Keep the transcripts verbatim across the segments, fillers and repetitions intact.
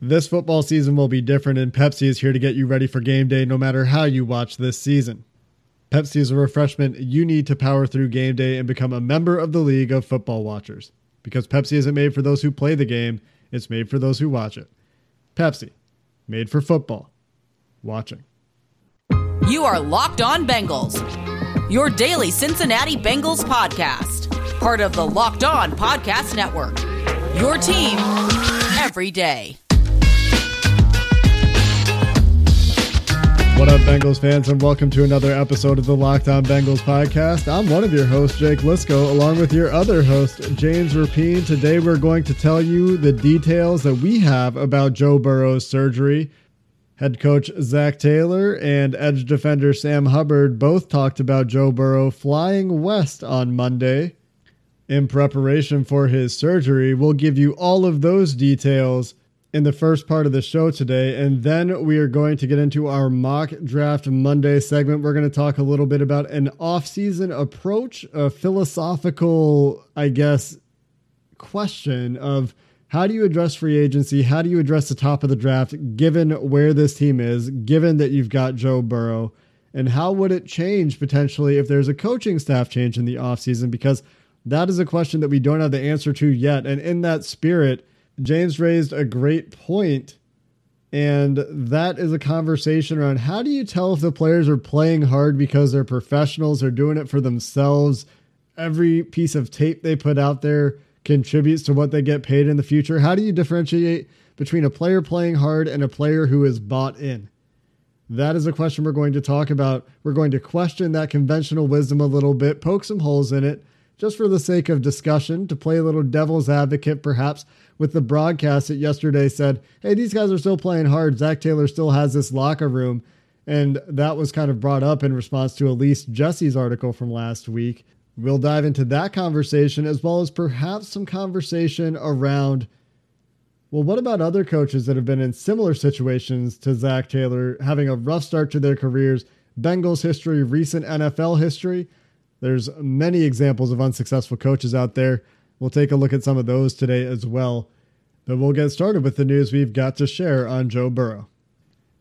This football season will be different, and Pepsi is here to get you ready for game day no matter how you watch this season. Pepsi is a refreshment you need to power through game day and become a member of the League of Football Watchers. Because Pepsi isn't made for those who play the game, it's made for those who watch it. Pepsi, made for football, watching. You are Locked On Bengals, your daily Cincinnati Bengals podcast. Part of the Locked On Podcast Network, your team every day. What up, Bengals fans, and welcome to another episode of the Locked On Bengals podcast. I'm one of your hosts, Jake Lisko, along with your other host, James Rapine. Today, we're going to tell you the details that we have about Joe Burrow's surgery. Head coach Zac Taylor and edge defender Sam Hubbard both talked about Joe Burrow flying west on Monday in preparation for his surgery. We'll give you all of those details in the first part of the show today, and then we are going to get into our Mock Draft Monday segment. We're going to talk a little bit about an off-season approach, a philosophical, I guess, question of how do you address free agency? How do you address the top of the draft, given where this team is, given that you've got Joe Burrow, and how would it change potentially if there's a coaching staff change in the offseason? Because that is a question that we don't have the answer to yet. And in that spirit, James raised a great point, and that is a conversation around how do you tell if the players are playing hard because they're professionals, they're doing it for themselves, every piece of tape they put out there contributes to what they get paid in the future. How do you differentiate between a player playing hard and a player who is bought in? That is a question we're going to talk about. We're going to question that conventional wisdom a little bit, poke some holes in it, just for the sake of discussion, to play a little devil's advocate, perhaps, with the broadcast that yesterday said, hey, these guys are still playing hard. Zac Taylor still has this locker room. And that was kind of brought up in response to Elise Jesse's article from last week. We'll dive into that conversation, as well as perhaps some conversation around, well, what about other coaches that have been in similar situations to Zac Taylor, having a rough start to their careers, Bengals history, recent N F L history? There's many examples of unsuccessful coaches out there. We'll take a look at some of those today as well. But we'll get started with the news we've got to share on Joe Burrow.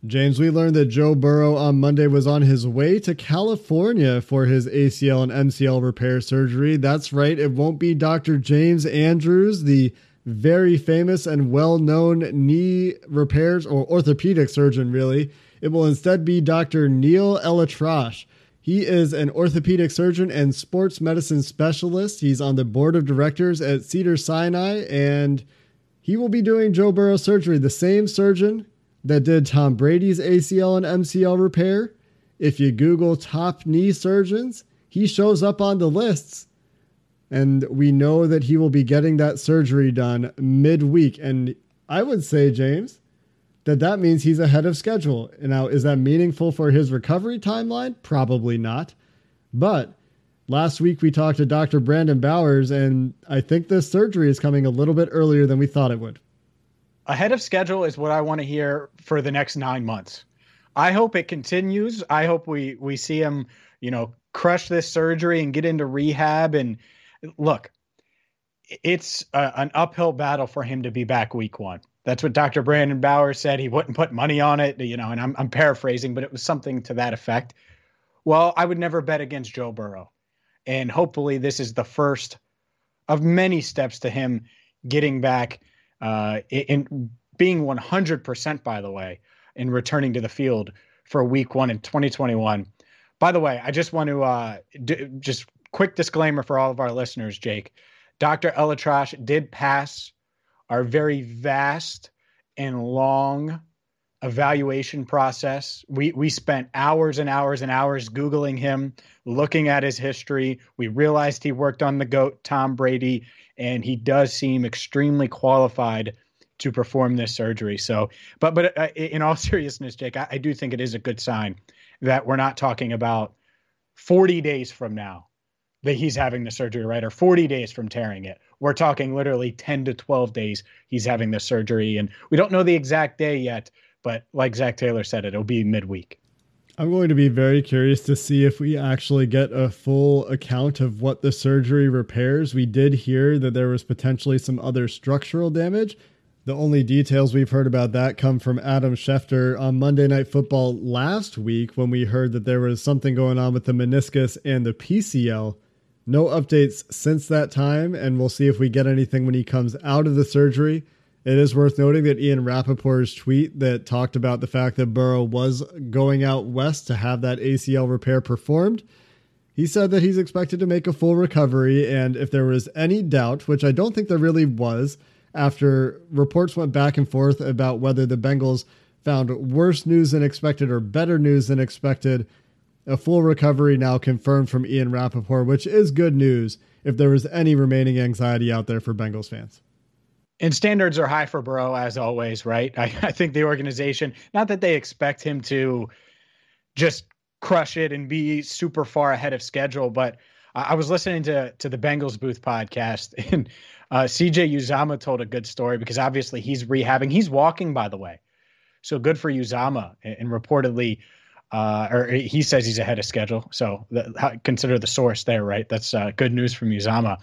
James, we learned that Joe Burrow on Monday was on his way to California for his A C L and M C L repair surgery. That's right. It won't be Doctor James Andrews, the very famous and well-known knee repairs or orthopedic surgeon, really. It will instead be Doctor Neal ElAttrache. He is an orthopedic surgeon and sports medicine specialist. He's on the board of directors at Cedars-Sinai, and he will be doing Joe Burrow surgery. The same surgeon that did Tom Brady's A C L and M C L repair. If you Google top knee surgeons, he shows up on the lists. And we know that he will be getting that surgery done midweek. And I would say, James, that that means he's ahead of schedule. Now, is that meaningful for his recovery timeline? Probably not. But last week we talked to Doctor Brandon Bowers, and I think this surgery is coming a little bit earlier than we thought it would. Ahead of schedule is what I want to hear for the next nine months. I hope it continues. I hope we, we see him, you know, crush this surgery and get into rehab. And look, it's a, an uphill battle for him to be back week one. That's what Doctor Brandon Bowers said. He wouldn't put money on it, you know, and I'm, I'm paraphrasing, but it was something to that effect. Well, I would never bet against Joe Burrow. And hopefully this is the first of many steps to him getting back uh, in being one hundred percent, by the way, and returning to the field for week one in twenty twenty-one. By the way, I just want to uh, do, just quick disclaimer for all of our listeners, Jake. Doctor ElAttrache did pass our very vast and long evaluation process. We we spent hours and hours and hours Googling him, looking at his history. We realized he worked on the GOAT, Tom Brady, and he does seem extremely qualified to perform this surgery. So, but but uh, in all seriousness, Jake, I, I do think it is a good sign that we're not talking about forty days from now that he's having the surgery, right? Or forty days from tearing it. We're talking literally ten to twelve days he's having the surgery. And we don't know the exact day yet, but like Zac Taylor said, it'll be midweek. I'm going to be very curious to see if we actually get a full account of what the surgery repairs. We did hear that there was potentially some other structural damage. The only details we've heard about that come from Adam Schefter on Monday Night Football last week when we heard that there was something going on with the meniscus and the P C L. No updates since that time, and we'll see if we get anything when he comes out of the surgery. It is worth noting that Ian Rappaport's tweet that talked about the fact that Burrow was going out west to have that A C L repair performed, he said that he's expected to make a full recovery, and if there was any doubt, which I don't think there really was, after reports went back and forth about whether the Bengals found worse news than expected or better news than expected, a full recovery now confirmed from Ian Rappaport, which is good news if there was any remaining anxiety out there for Bengals fans. And standards are high for Burrow, as always, right? I, I think the organization, not that they expect him to just crush it and be super far ahead of schedule, but uh, I was listening to to the Bengals Booth podcast, and uh, C J Uzomah told a good story because obviously he's rehabbing. He's walking, by the way, so good for Uzomah, and, and reportedly, Uh, or he says he's ahead of schedule. So that, consider the source there, right? That's uh, good news from Uzomah.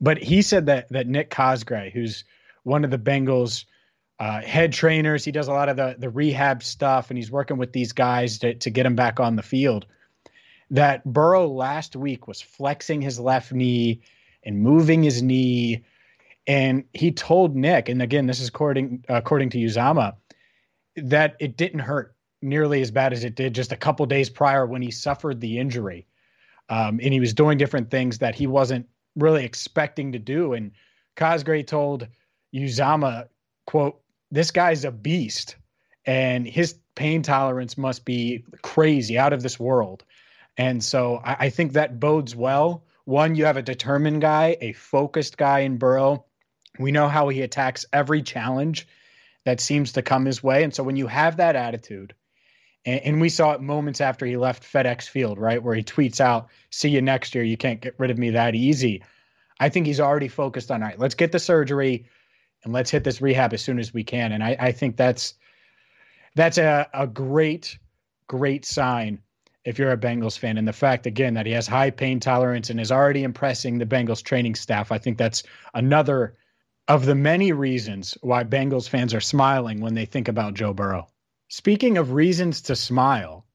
But he said that that Nick Cosgray, who's one of the Bengals uh, head trainers, he does a lot of the, the rehab stuff, and he's working with these guys to, to get him back on the field, that Burrow last week was flexing his left knee and moving his knee. And he told Nick, and again, this is according, according to Uzomah, that it didn't hurt nearly as bad as it did just a couple days prior when he suffered the injury. Um, and he was doing different things that he wasn't really expecting to do. And Cosgray told Uzomah, quote, "This guy's a beast and his pain tolerance must be crazy, out of this world." And so I, I think that bodes well. One, you have a determined guy, a focused guy in Burrow. We know how he attacks every challenge that seems to come his way. And so when you have that attitude, and we saw it moments after he left FedEx Field, right, where he tweets out, "See you next year. You can't get rid of me that easy." I think he's already focused on, all right, let's get the surgery and let's hit this rehab as soon as we can. And I, I think that's that's a, a great, great sign if you're a Bengals fan. And the fact, again, that he has high pain tolerance and is already impressing the Bengals training staff, I think that's another of the many reasons why Bengals fans are smiling when they think about Joe Burrow. Speaking of reasons to smile,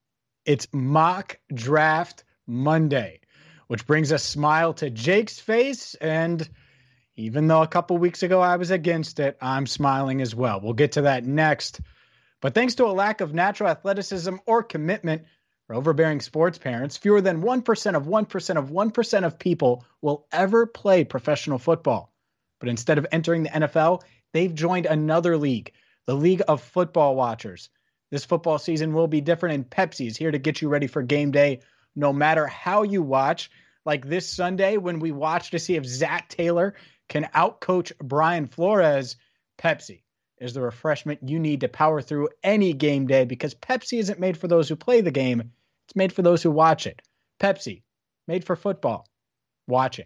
it's Mock Draft Monday, which brings a smile to Jake's face. And even though a couple weeks ago I was against it, I'm smiling as well. We'll get to that next. But thanks to a lack of natural athleticism or commitment for overbearing sports parents, fewer than one percent of one percent of one percent of people will ever play professional football. But instead of entering the N F L, they've joined another league, the League of Football Watchers. This football season will be different, and Pepsi is here to get you ready for game day no matter how you watch. Like this Sunday when we watch to see if Zac Taylor can outcoach Brian Flores, Pepsi is the refreshment you need to power through any game day because Pepsi isn't made for those who play the game. It's made for those who watch it. Pepsi, made for football, watching.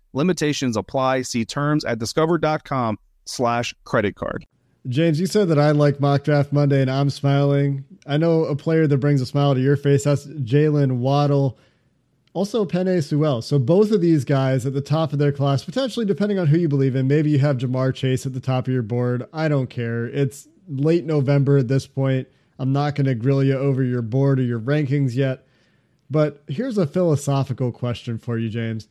Limitations apply. See terms at discover.com slash credit card. James, you said that I like Mock Draft Monday and I'm smiling. I know a player that brings a smile to your face. That's Jaylen Waddle. Also Penei Sewell. So both of these guys at the top of their class, potentially depending on who you believe in. Maybe you have Jamar Chase at the top of your board. I don't care. It's late November at this point. I'm not going to grill you over your board or your rankings yet. But here's a philosophical question for you, James.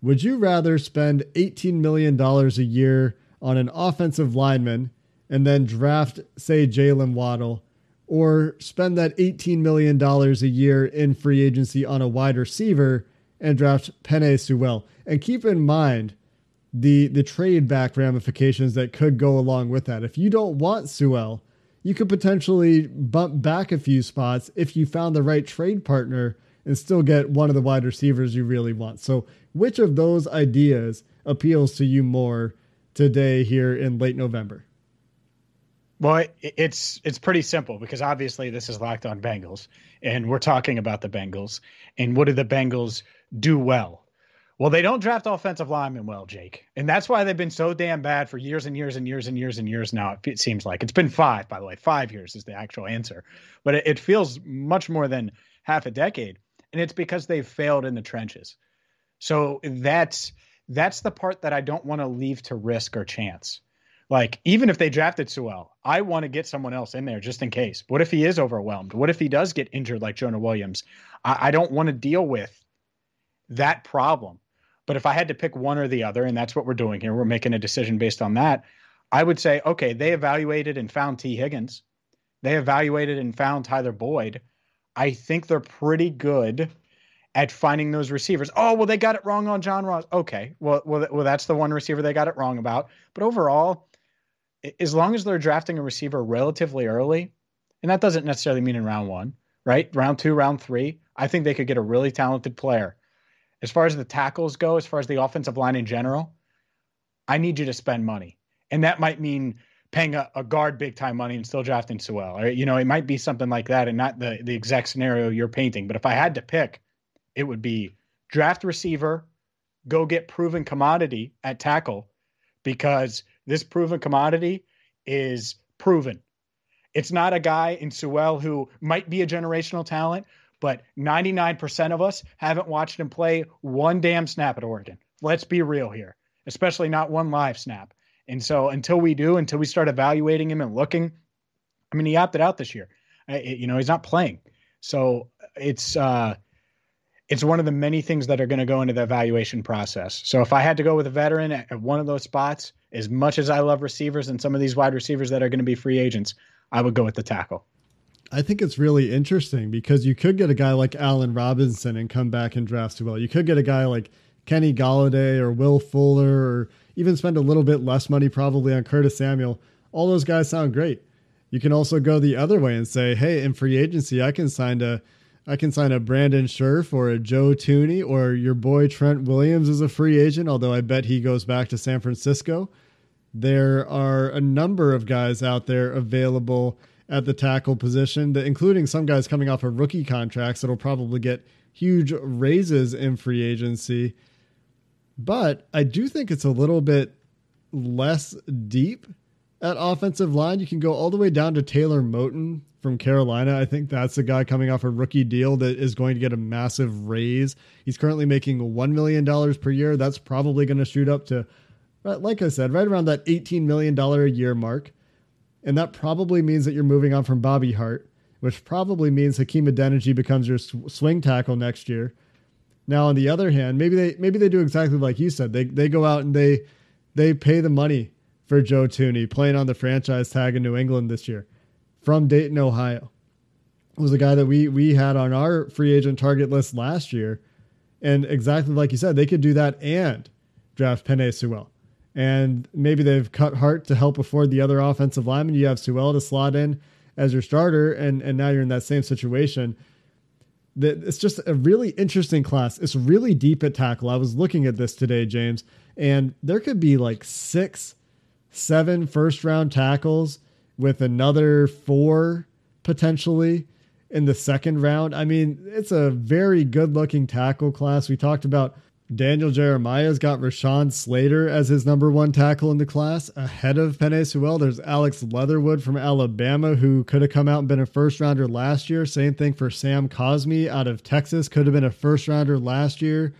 Would you rather spend eighteen million dollars a year on an offensive lineman and then draft, say, Jaylen Waddle, or spend that eighteen million dollars a year in free agency on a wide receiver and draft Penei Sewell. And keep in mind the, the trade back ramifications that could go along with that. If you don't want Sewell, you could potentially bump back a few spots if you found the right trade partner and still get one of the wide receivers you really want. So which of those ideas appeals to you more today here in late November? Well, it's it's pretty simple because obviously this is Locked On Bengals, and we're talking about the Bengals. And what do the Bengals do well? Well, they don't draft offensive linemen well, Jake. And that's why they've been so damn bad for years and years and years and years and years now, it seems like. It's been five, by the way. Five years is the actual answer. But it, it feels much more than half a decade, and it's because they've failed in the trenches. So that's that's the part that I don't want to leave to risk or chance. Like, even if they drafted Sewell, I want to get someone else in there just in case. What if he is overwhelmed? What if he does get injured like Jonah Williams? I, I don't want to deal with that problem. But if I had to pick one or the other, and that's what we're doing here, we're making a decision based on that, I would say, okay, they evaluated and found T. Higgins. They evaluated and found Tyler Boyd. I think they're pretty good at finding those receivers. Oh, well, they got it wrong on John Ross. Okay, well, well, well, that's the one receiver they got it wrong about. But overall, as long as they're drafting a receiver relatively early, and that doesn't necessarily mean in round one, right? Round two, round three, I think they could get a really talented player. As far as the tackles go, as far as the offensive line in general, I need you to spend money. And that might mean paying a, a guard big time money and still drafting Sewell. Or, you know, it might be something like that and not the, the exact scenario you're painting. But if I had to pick, it would be draft receiver, go get proven commodity at tackle, because this proven commodity is proven. It's not a guy in Sewell who might be a generational talent, but ninety-nine percent of us haven't watched him play one damn snap at Oregon. Let's be real here, especially not one live snap. And so until we do, until we start evaluating him and looking, I mean, he opted out this year. I, you know, he's not playing. So it's uh, it's one of the many things that are going to go into the evaluation process. So if I had to go with a veteran at, at one of those spots, as much as I love receivers and some of these wide receivers that are going to be free agents, I would go with the tackle. I think it's really interesting because you could get a guy like Allen Robinson and come back and draft Sewell. You could get a guy like Kenny Golladay or Will Fuller, or even spend a little bit less money probably on Curtis Samuel. All those guys sound great. You can also go the other way and say, hey, in free agency, I can sign a, I can sign a Brandon Scherf or a Joe Tooney, or your boy Trent Williams is a free agent, although I bet he goes back to San Francisco. There are a number of guys out there available at the tackle position, that including some guys coming off of rookie contracts that'll probably get huge raises in free agency. But I do think it's a little bit less deep at offensive line. You can go all the way down to Taylor Moton from Carolina. I think that's a guy coming off a rookie deal that is going to get a massive raise. He's currently making one million dollars per year. That's probably going to shoot up to, like I said, right around that eighteen million dollars a year mark. And that probably means that you're moving on from Bobby Hart, which probably means Hakeem Adeniji becomes your sw- swing tackle next year. Now, on the other hand, maybe they maybe they do exactly like you said. They they go out and they they pay the money for Joe Tooney, playing on the franchise tag in New England this year from Dayton, Ohio. It was a guy that we we had on our free agent target list last year. And exactly like you said, they could do that and draft Penei Sewell. And maybe they've cut Hart to help afford the other offensive lineman. You have Sewell to slot in as your starter, and, and now you're in that same situation. It's just a really interesting class. It's really deep at tackle. I was looking at this today, James, and there could be like six, seven first-round tackles with another four potentially in the second round. I mean, it's a very good-looking tackle class. We talked about Daniel Jeremiah's got Rashawn Slater as his number one tackle in the class ahead of Penei Sewell. There's Alex Leatherwood from Alabama, who could have come out and been a first rounder last year. Same thing for Sam Cosmi out of Texas, could have been a first rounder last year.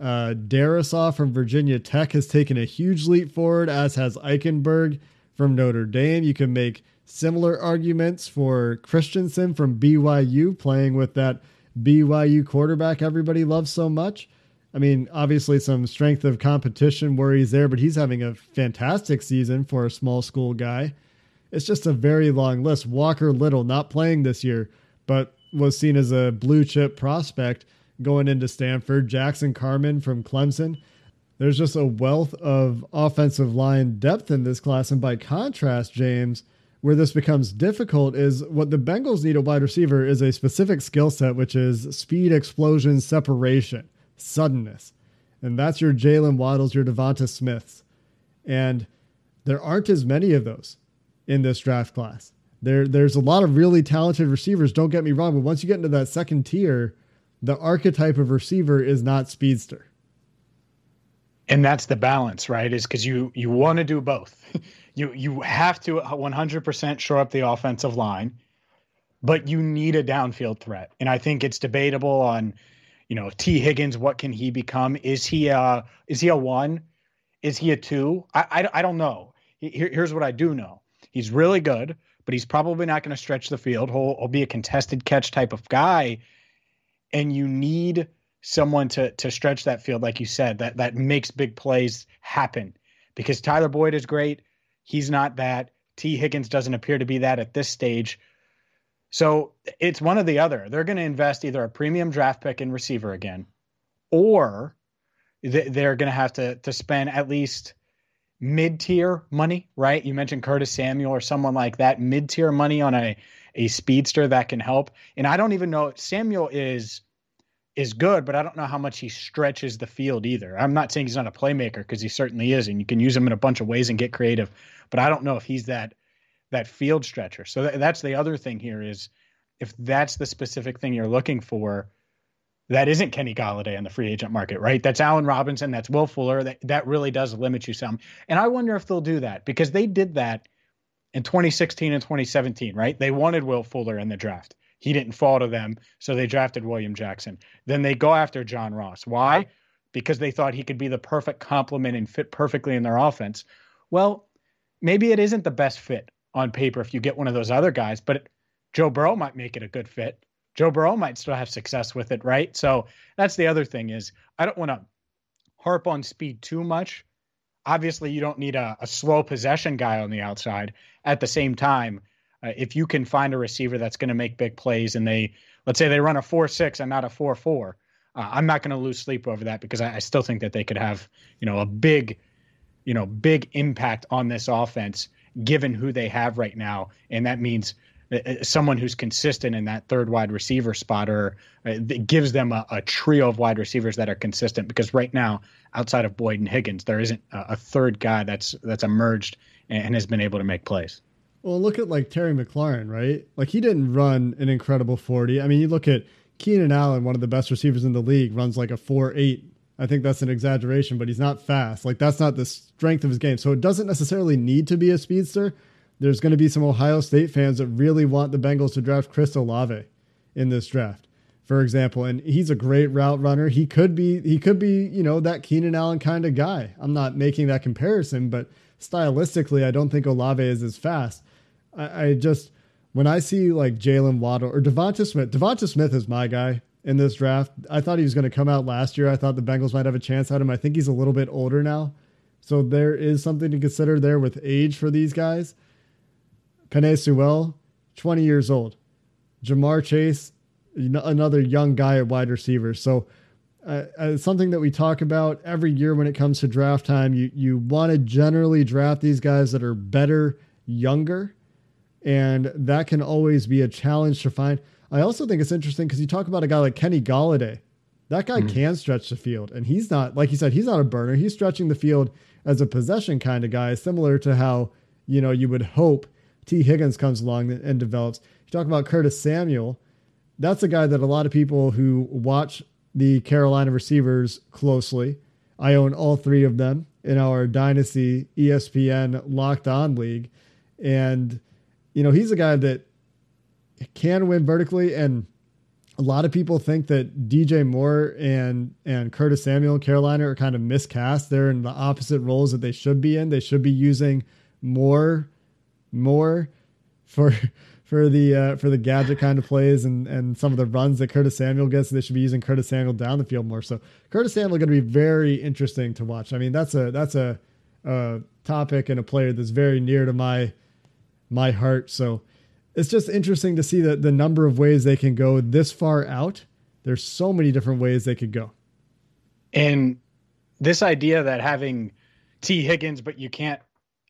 Uh, Darisaw from Virginia Tech has taken a huge leap forward, as has Eichenberg from Notre Dame. You can make similar arguments for Christensen from B Y U, playing with that B Y U quarterback everybody loves so much. I mean, obviously some strength of competition worries there, but he's having a fantastic season for a small school guy. It's just a very long list. Walker Little not playing this year, but was seen as a blue chip prospect going into Stanford. Jackson Carman from Clemson. There's just a wealth of offensive line depth in this class. And by contrast, James, where this becomes difficult is what the Bengals need a wide receiver is a specific skill set, which is speed, explosion, separation, suddenness. And that's your Jaylen Waddles, your Devonta Smiths. And there aren't as many of those in this draft class. There, there's a lot of really talented receivers, don't get me wrong, but once you get into that second tier, the archetype of receiver is not speedster. And that's the balance, right? Is because you, you want to do both. You you have to one hundred percent shore up the offensive line, but you need a downfield threat. And I think it's debatable on, you know, T. Higgins, what can he become? Is he a, is he a one? Is he a two? I, I, I don't know. Here, here's what I do know. He's really good, but he's probably not going to stretch the field. He'll, he'll be a contested catch type of guy, and you need someone to to stretch that field, like you said, that that makes big plays happen. Because Tyler Boyd is great. He's not that. T. Higgins doesn't appear to be that at this stage. So it's one or the other. They're going to invest either a premium draft pick in receiver again, or th- they're going to have to to spend at least mid-tier money, right? You mentioned Curtis Samuel or someone like that, mid-tier money on a, a speedster that can help. And I don't even know, Samuel is is good, but I don't know how much he stretches the field either. I'm not saying he's not a playmaker, because he certainly is, and you can use him in a bunch of ways and get creative, but I don't know if he's that that field stretcher. So th- that's the other thing here is, if that's the specific thing you're looking for, that isn't Kenny Golladay in the free agent market, right? That's Allen Robinson. That's Will Fuller. That, that really does limit you some. And I wonder if they'll do that, because they did that in twenty sixteen and twenty seventeen, right? They wanted Will Fuller in the draft. He didn't fall to them, so they drafted William Jackson. Then they go after John Ross. Why? Because they thought he could be the perfect complement and fit perfectly in their offense. Well, maybe it isn't the best fit on paper if you get one of those other guys, but Joe Burrow might make it a good fit. Joe Burrow might still have success with it, right? So that's the other thing is, I don't want to harp on speed too much. Obviously, you don't need a, a slow possession guy on the outside. At the same time, uh, if you can find a receiver that's going to make big plays and they, let's say they run a four six and not a four four, uh, I'm not going to lose sleep over that, because I, I still think that they could have, you know, a big, you know, big impact on this offense given who they have right now. And that means someone who's consistent in that third wide receiver spot, or uh, gives them a, a trio of wide receivers that are consistent, because right now, outside of Boyd and Higgins, there isn't a, a third guy that's that's emerged and has been able to make plays. Well, look at like Terry McLaurin, right? Like, he didn't run an incredible forty. I mean, you look at Keenan Allen, one of the best receivers in the league, runs like a four eight. I think that's an exaggeration, but he's not fast. Like, that's not the strength of his game. So it doesn't necessarily need to be a speedster. There's going to be some Ohio State fans that really want the Bengals to draft Chris Olave in this draft, for example. And he's a great route runner. He could be, he could be, you know, that Keenan Allen kind of guy. I'm not making that comparison, but stylistically, I don't think Olave is as fast. I, I just, when I see like Jaylen Waddle or Devonta Smith, Devonta Smith is my guy in this draft. I thought he was going to come out last year. I thought the Bengals might have a chance at him. I think he's a little bit older now, so there is something to consider there with age for these guys. Penei Sewell, twenty years old. Jamar Chase, another young guy at wide receiver. So uh, uh, something that we talk about every year when it comes to draft time, you, you want to generally draft these guys that are better, younger, and that can always be a challenge to find. I also think it's interesting because you talk about a guy like Kenny Golladay. That guy mm-hmm. can stretch the field, and he's not, like you said, he's not a burner. He's stretching the field as a possession kind of guy, similar to how, you know, you would hope T. Higgins comes along and develops. You talk about Curtis Samuel. That's a guy that a lot of people who watch the Carolina receivers closely. I own all three of them in our Dynasty E S P N Locked On League. And, you know, he's a guy that can win vertically. And a lot of people think that D J Moore and, and Curtis Samuel in Carolina are kind of miscast. They're in the opposite roles that they should be in. They should be using more More for for the uh, for the gadget kind of plays and, and some of the runs that Curtis Samuel gets. They should be using Curtis Samuel down the field more. So Curtis Samuel is going to be very interesting to watch. I mean, that's a that's a, a topic and a player that's very near to my my heart. So it's just interesting to see that the number of ways they can go this far out. There's so many different ways they could go. And this idea that having T. Higgins, but you can't,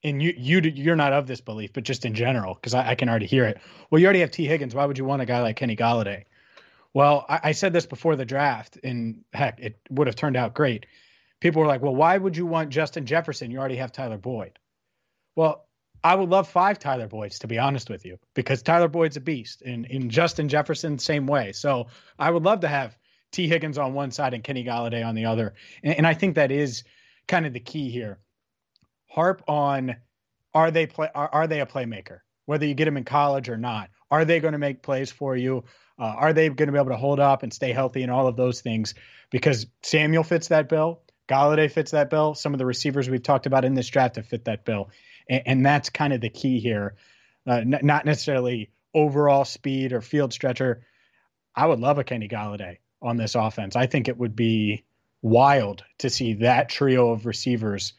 and you, you, you're not of this belief, but just in general, because I, I can already hear it. Well, you already have T. Higgins. Why would you want a guy like Kenny Golladay? Well, I, I said this before the draft, and heck, it would have turned out great. People were like, well, why would you want Justin Jefferson? You already have Tyler Boyd. Well, I would love five Tyler Boyds, to be honest with you, because Tyler Boyd's a beast, and, and Justin Jefferson, same way. So I would love to have T. Higgins on one side and Kenny Golladay on the other. And, and I think that is kind of the key here. Harp on, are they play, are, are they a playmaker? Whether you get them in college or not, are they going to make plays for you? Uh, are they going to be able to hold up and stay healthy and all of those things? Because Samuel fits that bill. Golladay fits that bill. Some of the receivers we've talked about in this draft have fit that bill. And, and that's kind of the key here. Uh, n- not necessarily overall speed or field stretcher. I would love a Kenny Golladay on this offense. I think it would be wild to see that trio of receivers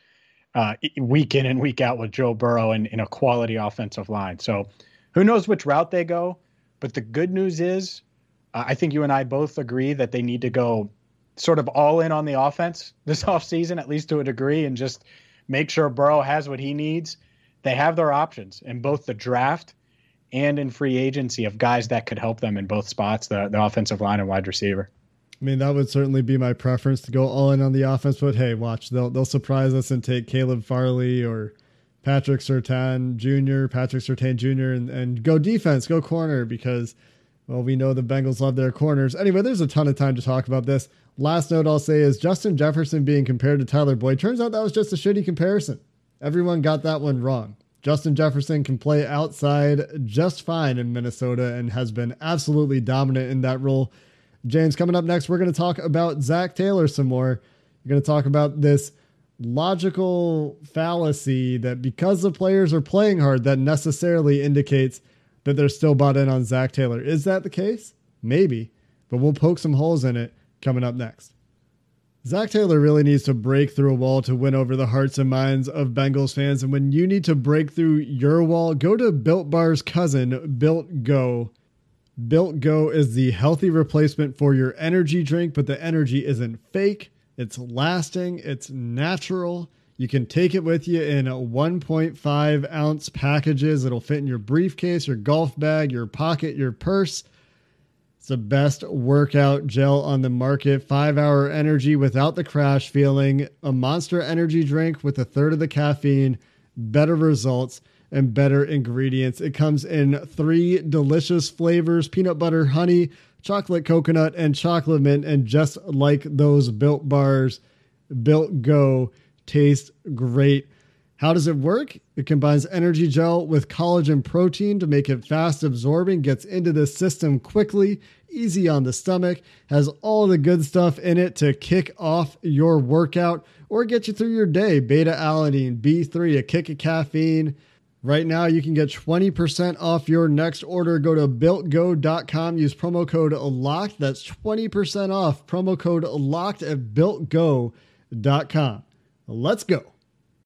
uh, week in and week out with Joe Burrow and in a quality offensive line. So who knows which route they go. But the good news is uh, I think you and I both agree that they need to go sort of all in on the offense this offseason, at least to a degree, and just make sure Burrow has what he needs. They have their options in both the draft and in free agency of guys that could help them in both spots, the, the offensive line and wide receiver. I mean, that would certainly be my preference to go all in on the offense, but hey, watch, they'll they'll surprise us and take Caleb Farley or Patrick Surtain Junior, Patrick Surtain Junior, and, and go defense, go corner, because, well, we know the Bengals love their corners. Anyway, there's a ton of time to talk about this. Last note I'll say is Justin Jefferson being compared to Tyler Boyd. Turns out that was just a shitty comparison. Everyone got that one wrong. Justin Jefferson can play outside just fine in Minnesota and has been absolutely dominant in that role. James, coming up next, we're going to talk about Zac Taylor some more. We're going to talk about this logical fallacy that because the players are playing hard, that necessarily indicates that they're still bought in on Zac Taylor. Is that the case? Maybe, but we'll poke some holes in it coming up next. Zac Taylor really needs to break through a wall to win over the hearts and minds of Bengals fans. And when you need to break through your wall, go to Built Bar's cousin, Built Go. Built Go is the healthy replacement for your energy drink, but the energy isn't fake. It's lasting. It's natural. You can take it with you in one point five ounce packages. It'll fit in your briefcase, your golf bag, your pocket, your purse. It's the best workout gel on the market. Five-hour energy without the crash feeling. A monster energy drink with a third of the caffeine. Better results and better ingredients. It comes in three delicious flavors: peanut butter, honey, chocolate coconut, and chocolate mint. And just like those Built Bars, Built Go tastes great. How does it work? It combines energy gel with collagen protein to make it fast absorbing, gets into the system quickly, easy on the stomach, has all the good stuff in it to kick off your workout or get you through your day. Beta-alanine, B three, a kick of caffeine. Right now, you can get twenty percent off your next order. Go to built go dot com. Use promo code LOCKED. That's twenty percent off. Promo code LOCKED at built go dot com. Let's go.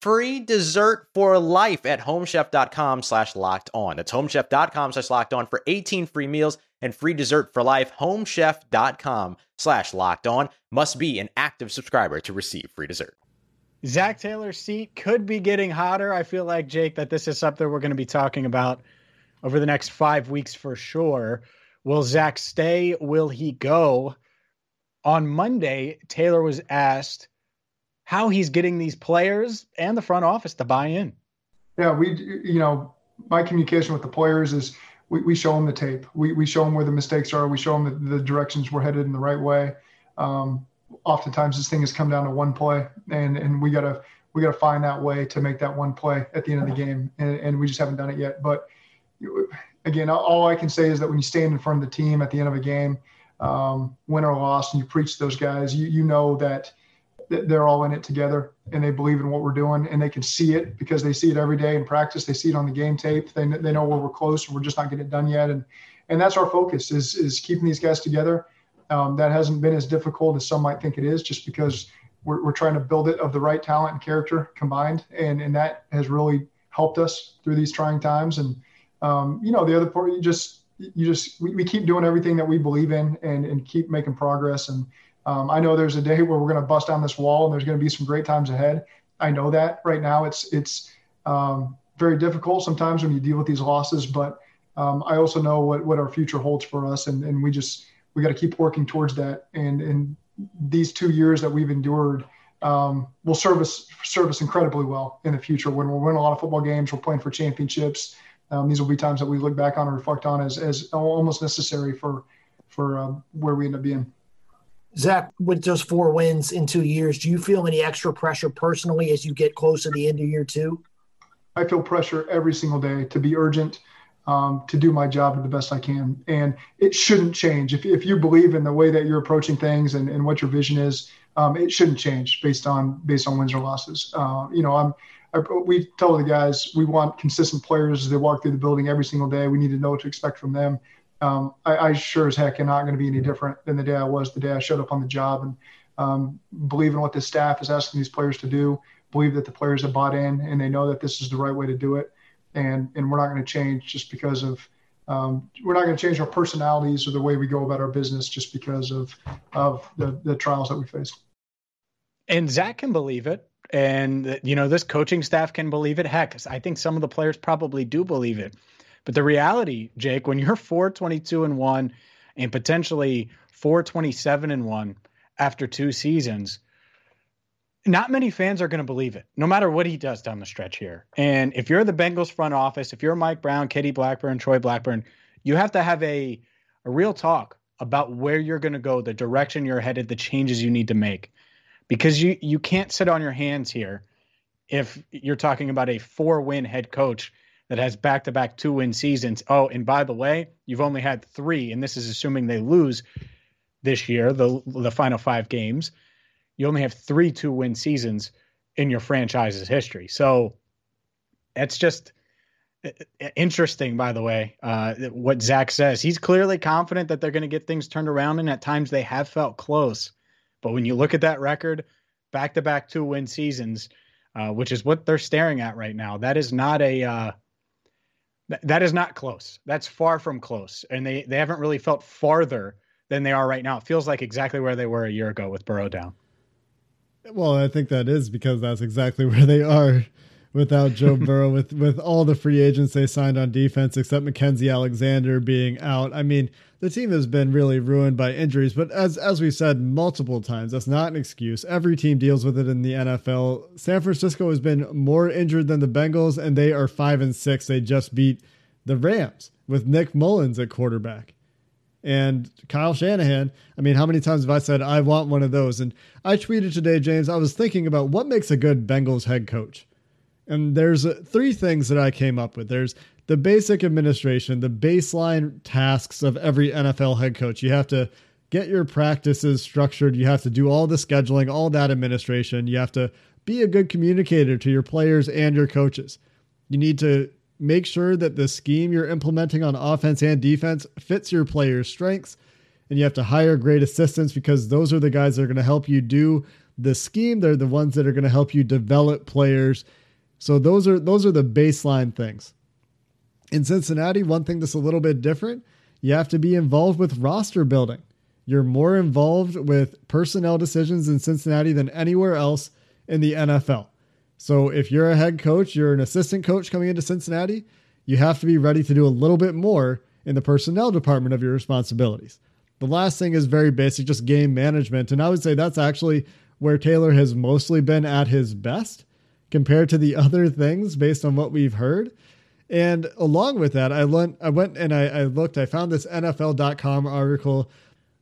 free dessert for life at homechef.com slash locked on. That's homechef.com slash locked on for eighteen free meals and free dessert for life. Homechef.com slash locked on. Must be an active subscriber to receive free dessert. Zac Taylor's seat could be getting hotter. I feel like, Jake, that this is something we're going to be talking about over the next five weeks for sure. Will Zac stay? Will he go? On Monday, Taylor was asked how he's getting these players and the front office to buy in. Yeah, we, you know, my communication with the players is we, we show them the tape. We we show them where the mistakes are. We show them the, the directions we're headed in the right way. Um, oftentimes this thing has come down to one play, and, and we got to we got to find that way to make that one play at the end of the game. And, and we just haven't done it yet. But again, all I can say is that when you stand in front of the team at the end of a game, um, win or loss, and you preach to those guys, you, you know that they're all in it together and they believe in what we're doing, and they can see it because they see it every day in practice. They see it on the game tape. They, they know where we're close and we're just not getting it done yet. And, and that's our focus is, is keeping these guys together. Um, that hasn't been as difficult as some might think it is, just because we're, we're trying to build it of the right talent and character combined. And, and that has really helped us through these trying times. And, um, you know, the other part, you just, you just, we, we keep doing everything that we believe in and, and keep making progress. And, Um, I know there's a day where we're going to bust down this wall and there's going to be some great times ahead. I know that right now it's it's um, very difficult sometimes when you deal with these losses, but um, I also know what, what our future holds for us. And, and we just we got to keep working towards that. And, and these two years that we've endured um, will serve us, serve us incredibly well in the future. When we're winning a lot of football games, we're playing for championships. Um, these will be times that we look back on and reflect on as, as almost necessary for, for uh, where we end up being. Zac, with those four wins in two years, do you feel any extra pressure personally as you get close to the end of year two? I feel pressure every single day to be urgent, um, to do my job the best I can. And it shouldn't change. If if you believe in the way that you're approaching things and, and what your vision is, um, it shouldn't change based on based on wins or losses. Uh, you know, I'm I, we tell the guys we want consistent players as they walk through the building every single day. We need to know what to expect from them. Um, I, I sure as heck am not going to be any different than the day I was the day I showed up on the job, and um, believe in what the staff is asking these players to do, believe that the players have bought in and they know that this is the right way to do it. And, and we're not going to change just because of, um, we're not going to change our personalities or the way we go about our business just because of, of the, the trials that we face. And Zac can believe it. And, you know, this coaching staff can believe it. Heck, I think some of the players probably do believe it. But the reality, Jake, when you're four twenty-two and one and potentially four twenty-seven and one after two seasons, not many fans are going to believe it, no matter what he does down the stretch here. And if you're the Bengals front office, if you're Mike Brown, Katie Blackburn, Troy Blackburn, you have to have a, a real talk about where you're going to go, the direction you're headed, the changes you need to make. Because you, you can't sit on your hands here if you're talking about a four-win head coach that has back-to-back two-win seasons. Oh, and by the way, you've only had three, and this is assuming they lose this year, the the final five games. You only have three two-win seasons in your franchise's history. So that's just interesting, by the way, uh, what Zac says. He's clearly confident that they're going to get things turned around, and at times they have felt close. But when you look at that record, back-to-back two-win seasons, uh, which is what they're staring at right now, that is not a uh, – that is not close. That's far from close. And they, they haven't really felt farther than they are right now. It feels like exactly where they were a year ago with Burrow down. Well, I think that is because that's exactly where they are without Joe Burrow, with, with all the free agents they signed on defense, except Mackenzie Alexander being out. I mean, the team has been really ruined by injuries, but as, as we've said multiple times, that's not an excuse. Every team deals with it in the N F L. San Francisco has been more injured than the Bengals, and they are five and six. They just beat the Rams with Nick Mullins at quarterback and Kyle Shanahan. I mean, how many times have I said, I want one of those? And I tweeted today, James, I was thinking about what makes a good Bengals head coach. And there's three things that I came up with. There's the basic administration, the baseline tasks of every N F L head coach. You have to get your practices structured. You have to do all the scheduling, all that administration. You have to be a good communicator to your players and your coaches. You need to make sure that the scheme you're implementing on offense and defense fits your players' strengths. And you have to hire great assistants, because those are the guys that are going to help you do the scheme. They're the ones that are going to help you develop players. So those are, those are the baseline things. In Cincinnati, one thing that's a little bit different, you have to be involved with roster building. You're more involved with personnel decisions in Cincinnati than anywhere else in the N F L. So if you're a head coach, you're an assistant coach coming into Cincinnati, you have to be ready to do a little bit more in the personnel department of your responsibilities. The last thing is very basic, just game management. And I would say that's actually where Taylor has mostly been at his best. compared to the other things based on what we've heard. And along with that, I went, I went and I, I looked, I found this N F L dot com article.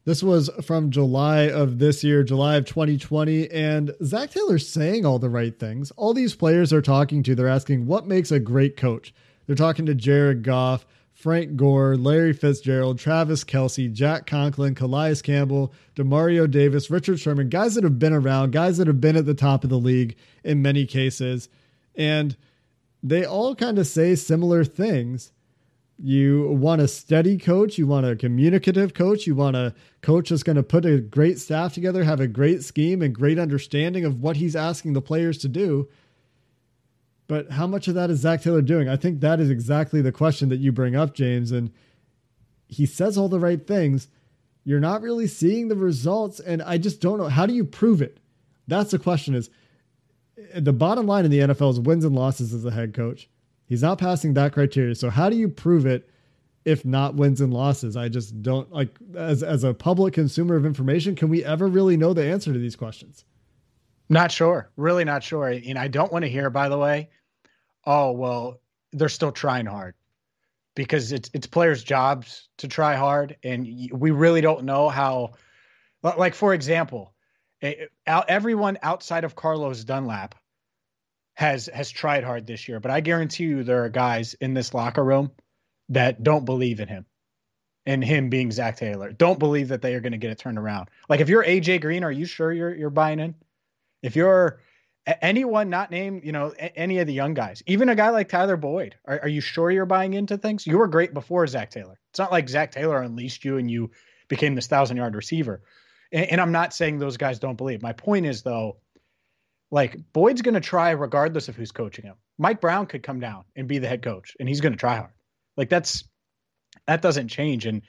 This was from July of this year, July of twenty twenty. And Zac Taylor's saying all the right things. All these players are talking to, they're asking what makes a great coach. They're talking to Jared Goff, Frank Gore, Larry Fitzgerald, Travis Kelce, Jack Conklin, Calais Campbell, DeMario Davis, Richard Sherman, guys that have been around, guys that have been at the top of the league in many cases. And they all kind of say similar things. You want a steady coach. You want a communicative coach. You want a coach that's going to put a great staff together, have a great scheme and great understanding of what he's asking the players to do. But how much of that is Zac Taylor doing? I think that is exactly the question that you bring up, James. And he says all the right things. You're not really seeing the results. And I just don't know. How do you prove it? That's the question. Is the bottom line in the N F L is wins and losses as a head coach. He's not passing that criteria. So how do you prove it if not wins and losses? I just don't, like, as, as a public consumer of information, can we ever really know the answer to these questions? Not sure. Really not sure. And I don't want to hear, by the way, oh, well, they're still trying hard, because it's it's players' jobs to try hard. And we really don't know how, like, for example, everyone outside of Carlos Dunlap has has tried hard this year. But I guarantee you there are guys in this locker room that don't believe in him, and him being Zac Taylor, don't believe that they are going to get it turned around. Like, if you're A J Green, are you sure you're you're buying in? If you're anyone not named, you know, any of the young guys, even a guy like Tyler Boyd, are, are you sure you're buying into things? You were great before Zac Taylor. It's not like Zac Taylor unleashed you and you became this thousand yard receiver. And, and I'm not saying those guys don't believe. My point is, though, like, Boyd's going to try regardless of who's coaching him. Mike Brown could come down and be the head coach, and he's going to try hard. Like, that's, that doesn't change. And,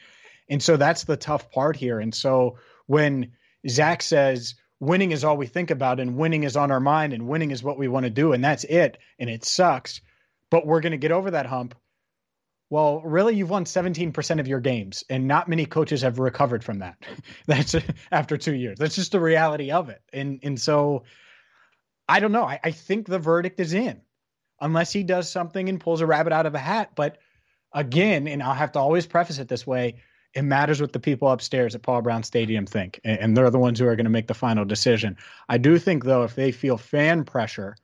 and so that's the tough part here. And so when Zac says winning is all we think about, and winning is on our mind, and winning is what we want to do, and that's it, and it sucks, but we're going to get over that hump. Well, really, you've won seventeen percent of your games, and not many coaches have recovered from that. That's after two years. That's just the reality of it. And, and so I don't know. I, I think the verdict is in, unless he does something and pulls a rabbit out of a hat. But again, and I'll have to always preface it this way, it matters what the people upstairs at Paul Brown Stadium think, and, and they're the ones who are going to make the final decision. I do think, though, if they feel fan pressure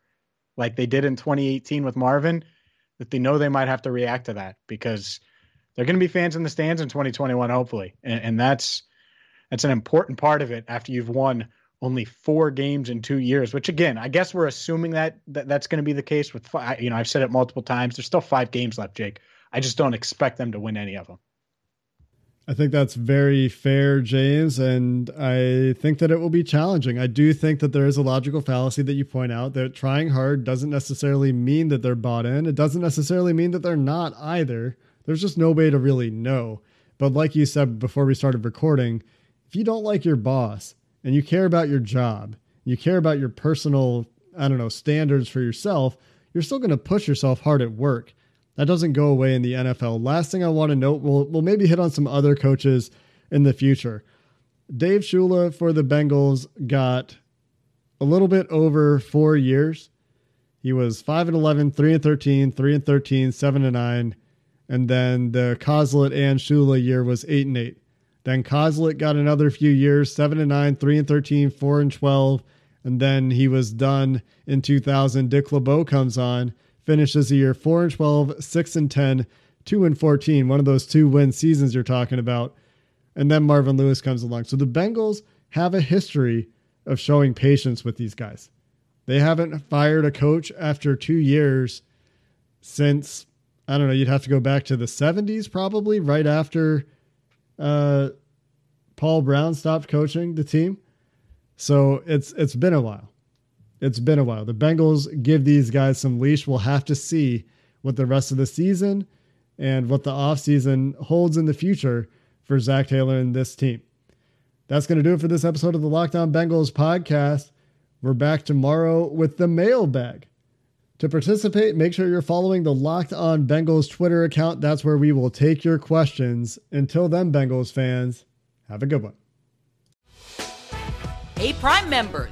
like they did in twenty eighteen with Marvin, that they know they might have to react to that, because they're going to be fans in the stands in twenty twenty-one, hopefully. And, and that's that's an important part of it after you've won only four games in two years, which, again, I guess we're assuming that, that that's going to be the case with, five, you know, I've said it multiple times. There's still five games left, Jake. I just don't expect them to win any of them. I think that's very fair, James. And I think that it will be challenging. I do think that there is a logical fallacy that you point out, that trying hard doesn't necessarily mean that they're bought in. It doesn't necessarily mean that they're not either. There's just no way to really know. But like you said before we started recording, if you don't like your boss, and you care about your job, you care about your personal, I don't know, standards for yourself, you're still going to push yourself hard at work. That doesn't go away in the N F L. Last thing I want to note, we'll, we'll maybe hit on some other coaches in the future. Dave Shula for the Bengals got a little bit over four years. He was five and eleven, three and thirteen, three and thirteen, seven and nine. And then the Kozlet and Shula year was eight and eight. Then Kozlet got another few years, seven and nine, three and thirteen, four and twelve, and then he was done in two thousand. Dick LeBeau comes on, finishes the year four and twelve, six and ten, two and fourteen. One of those two win seasons you're talking about, and then Marvin Lewis comes along. So the Bengals have a history of showing patience with these guys. They haven't fired a coach after two years since, I don't know. You'd have to go back to the seventies, probably right after Uh, Paul Brown stopped coaching the team. So it's, it's been a while. It's been a while. The Bengals give these guys some leash. We'll have to see what the rest of the season and what the off season holds in the future for Zac Taylor and this team. That's going to do it for this episode of the Locked On Bengals podcast. We're back tomorrow with the mailbag. To participate, make sure you're following the Locked On Bengals Twitter account. That's where we will take your questions. Until then, Bengals fans, have a good one. Hey, Prime members,